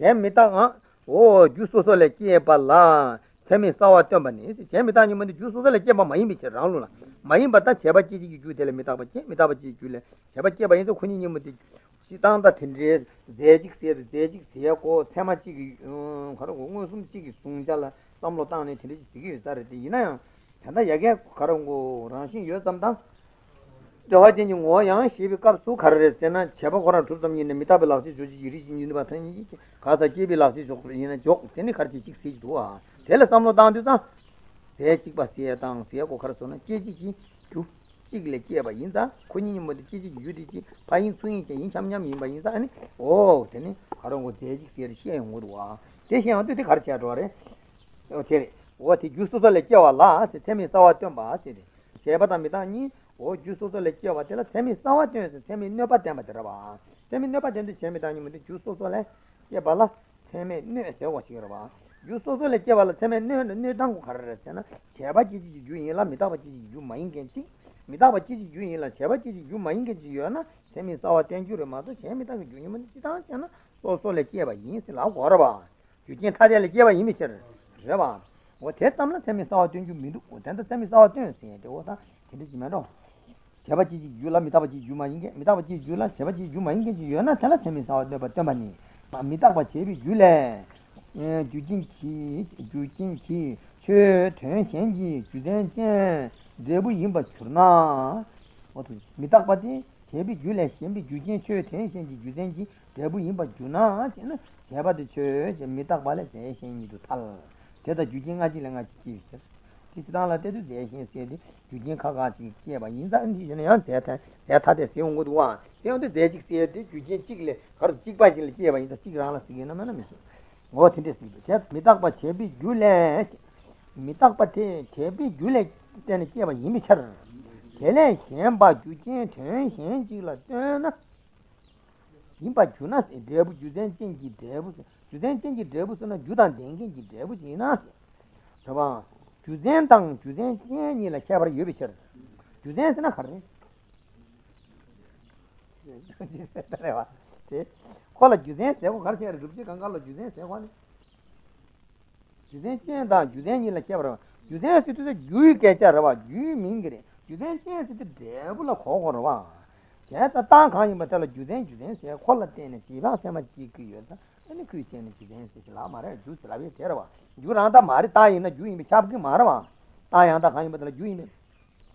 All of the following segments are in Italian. Chemita, oh, Jusso le Kiepala, Chemi Sour Tumbani, Chemita, you mean Jusso le Kieba, Maimicha, Maimbata, Chebachi, you tell Mitabachi, Mitabachi, Chebachi, by the Queen, you mean Sitanda Tindre, Dejic, Tiaco, Tamachi, Karagosum, Sunjala, Samlotan, and Tilichi, Saradina, and I get Karango, Ranching, you sometimes. Jawajin Woyang, she becomes so careless and Chabakora to them in the metabolic region in the Batani, Kazakibi losses in a joke, Senecarchi 6 to 1. Tell us some of down to that. Sechipasia down, Fiaco Carsona, Chichi, two Chiglekia by Inza, Queen with the Chichi, Judici, Pine Swing, and Chamyam by Inza. Oh, Tenny, Karon was the Egyptian and Woodwa. Taking on to the Carchadore. Okay, what it used to the Lekia last, the Temi Sour Tomba. Chebatamidani. Oh, Jusso le Chiava, Temi Sawatins, Temi Nopatamatrava, Temi Nopatan, the Chemitan with the Jusso le Chiavala, Temi Newasirava, Jusso le Chiavala, Temi Nedango Caracena, Chiabachi, Juila, Mitabachi, you mind Gensi, Mitabachi, Juila, Chiabachi, you mind Gensiana, Temi Sawatan, your mother, Chemitan, Juniman, Chitana, also le Chiava, Yinsila, Waraba, you can't have a Chiava imitor, Java. What Testam, Temi Sawatun, you mean, and the Temi Sawatun, the water, it is Mado. Chabachi Jula, Mitabachi Juma, Mitabachi Jula, Chabachi Juma, Yana, tell us him is out there, but Tamani. Mitabachi Jule, Jujinchi, Jujinchi, Che, Tenji, Judenchen, Debu Yimba Surna. What is Mitabachi? Chebi Jule, Shembi, Jujin, Che, Tenji, Judenji, Debu Yimba Juna, Cheba the Church, and Mitabala, Session to Tal. Tell the Jujin Ajilanga Chief. Titala did the Asian city, Jujin Kagaji, Kieva, Inzan, and Tata, Tata, the same would want. They on the Dejic theatre, Jujin Chigle, or Chigbajil Kieva in the Chigrana Signa Menamis. What in this? Mitapa Chebi, Julet, Mitapa Chebi, Julet, then Kieva, Yimichar. Tele, Shamba, Jujin, Tension, Gilatana. Imba Junas, a devil, Juden Tingi Devils, and a Judan Dingi Devils in us. Juzen tang, Juzen tieni la chiavra yubisher. Juzen se na carne. Qual a Juzen se o carne era rubio, cangalo Juzen se qual? Juzen tien da, Juzen la chiavra. Juzen se tu se jui kecha rava, jui mingre. Juzen tien se tu debula koko rava. Cheta tang kani matala Juzen se qual a tieni, chiva se ma chiquiyota. Any Christian incidents, Lamar, Jews, Lavi, Terra. Juranda Marita in a Jew in Chapki Marava. I am the kind of a Jew in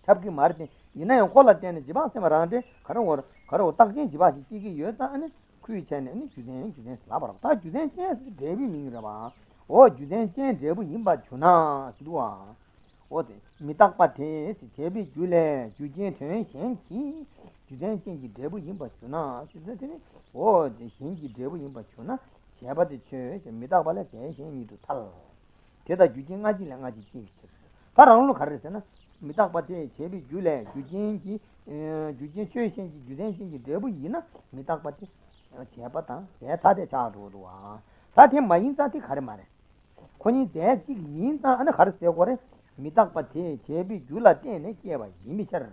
Chapki Martin. You know, Colatan, Jibasamarante, Karo, Karo, Taki, Jibasi, Yuta, and Christian, and Judan, Labra, Judan, Devi Mingrava, or Judan, Debu Yimba, Chuna, Dua, or Mitak Pate, Jebi, Jule, Judan, Shenki, Judan, Debu Yimba, Chuna, or the Shenki Debu Yimba, Chuna. About the church and Mitabala, you to tell. Get a Jujin Aji language. Paran look Harrisona, Mitabate, Chebi, Jule, Jujinji, Jujin Church and Judenji, Debuina, Mitabati, Chiapata, Tata Chadua. Tati Mainzati Harimare. Conin Zaki Yinza and Harseware, Mitabate, Chebi, Jula, Nekieva, Yimicher.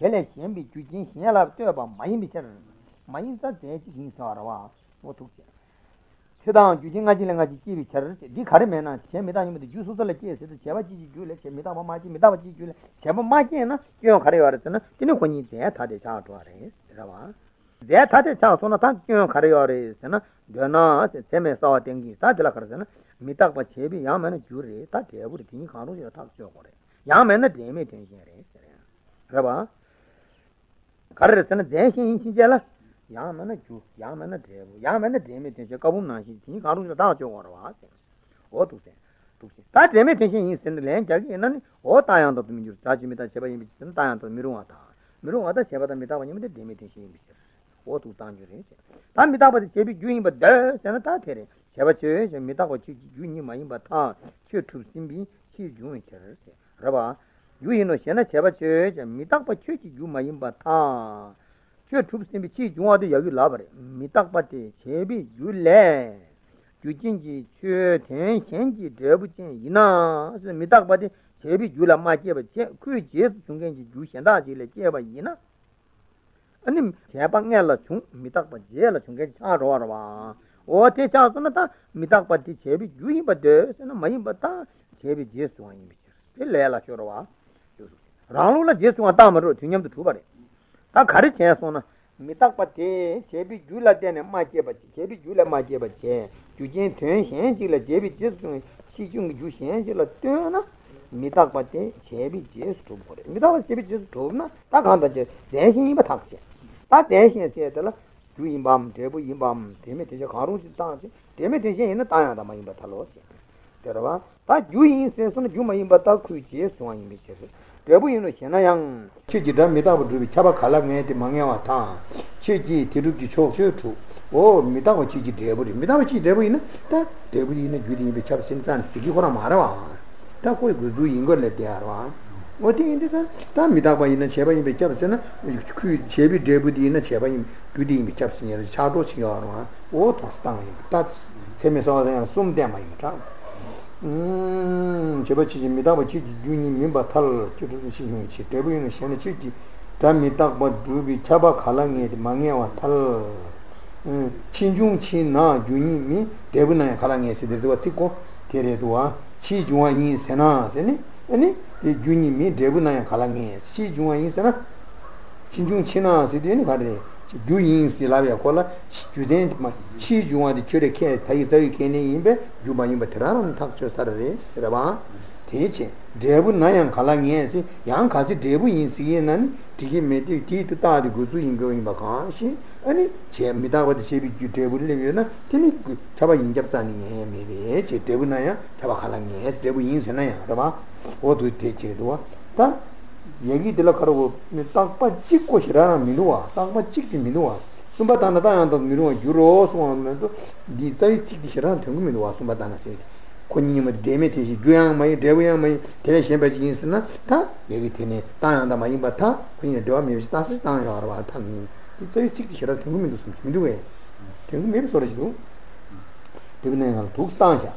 Kelly Chembi, Jujin, Yala, Turba, Maimicher. Mainza, Zaki Sarawa, what took. Judging Ajilanga Chibi Charles, Dick Harmana, Chemitan with the Jusso le Chies, the Chevaji Julia, Chemitama, Mitabaji Julia, Chebamakiana, Gion Carriorasana, Tinukuni, their Tati Chartres, Rava. Their Tati Charles on a Tankion Carriores, Jonas, Semes, or Tengi, Tatila Carsana, Mitapa Chebi, Yaman, Jury, Tatia, would King Hanu, your talk show. Yaman, the Demi Tension, Rava Carrasana, Dancing in Jella. Yaman, Yaman, a devil, Yaman, a damage, and Jacobuna, he can't without your water. What to say? That damage is in the land, Jackie, and all time of the Miru Tajimita Chevy, some time to Miruata. Miruata Chevamita, when you did imitation. What to time you reach? Time without the Chevy doing but there, Sanatari, Chevachurch, and Mitawa Junior Mine, but ah, she to Simbi, she's doing church. Rabba, you know Sena Chevachurch, and Mitawa Church, you mine, but ah. Troops in the cheese, you are the Yagu Labre, Mitakpati, Chebi, Jule, Jujinji, Chu, Ten, Shenji, Debutin, Yina, Mitakpati, Chebi, Jula, my Jeba, Kuji, Junganji, Jushenda, Jeba, Yina, and Chapangella, Mitakpa, Jela, Jungan, Charawa, O te chasanata, mitakpati chebi, juhi bades, and a mahi bata, chebi jesuan. Lela shorwa. Ranula jesuatamaro, tunyam to tubare. Takari chasona, mitakpati, chebi jula den and my jebati, chebi jula my jebache, Jujin turn, angela, jebi jesuan, she jung jushi angela turner. 미탁받지 제비 제스도 버려. 미탁받지 제비 제스도 없나? 딱 한다지. 대신이 뭐 탁지. 딱 대신에 제들라 주인밤 대부 인밤 대매 되죠. 가로지 땅지. 대매 되신 얘는 땅야다 많이 받아로. 들어봐. 다 주인 센스는 주마인 받다 쿠지에 소환이 미쳐서. 대부인은 현아양 취지다 미탁부 주비 잡아 갈랑에 망해 왔다. 취지 뒤룩지 초초초. 오 미탁부 취지 대부리. 미탁부 취지 대부인은 딱 대부인은 주인이 미쳐 생산 시기고라 말아 와. ताको गुजू इंगोल लेते हैं आरवान वो तो इंदिरा ताम मिताबाई ना छेबाई में क्या बसना कुछ छेबी डेबुडी ना छेबाई गुडी में क्या बसने रहे चारों सिंह आरवान वो तो स्टांग है तास सेमेसाओं तो यार सुम दें माइंड टांग छेबाची मिताबाई चीज़ यूनी मिंबा थल चुटुन सिंह ची डेबुडी ना शेने चीज़ ताम मिताबाई 시 중앙인 세나 세네 아니 유니미 대부나야 갈랑이 시 중앙인 세나 진중 친나 세대니 가래 유인 실라비아 콜라 주된 시 중앙의 저렇게 다이다이 괜히 임베 유마임 베트라는 탁쳐 살아래 쓰라바 대체 대부나야 갈랑이 양 같이 대부 인시에는 되게 매디 뒤뜻다디 고수인 거인 바가시 아니 제입니다. 어디 제비 대부리려면 되니 잡아 인접산이 매매 제 대부나야 잡아 갈랑이 대부 인세나야 그러봐 어디 대체도 다 얘기 들어가고 땅바 찍고 싫어라 민우와 땅바 찍기 민우와 숨바다나다야도 민우와 유로스원도 디자이 찍기 싫어라 된 민우와 숨바다나세 군님의 데메티지 주양마이 대우양마이 대신배지 인스나 다 얘기 되네 땅한다 많이 받아 군이 대화미스 다스 땅에 알아봐 탄 저희 찍기시라 등급민도 숨기도 왜 등급민도 소리지도 등급민도 독상자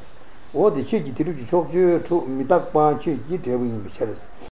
어디 시기 들으지 속주 미닥바 시기 대부인 미쳐서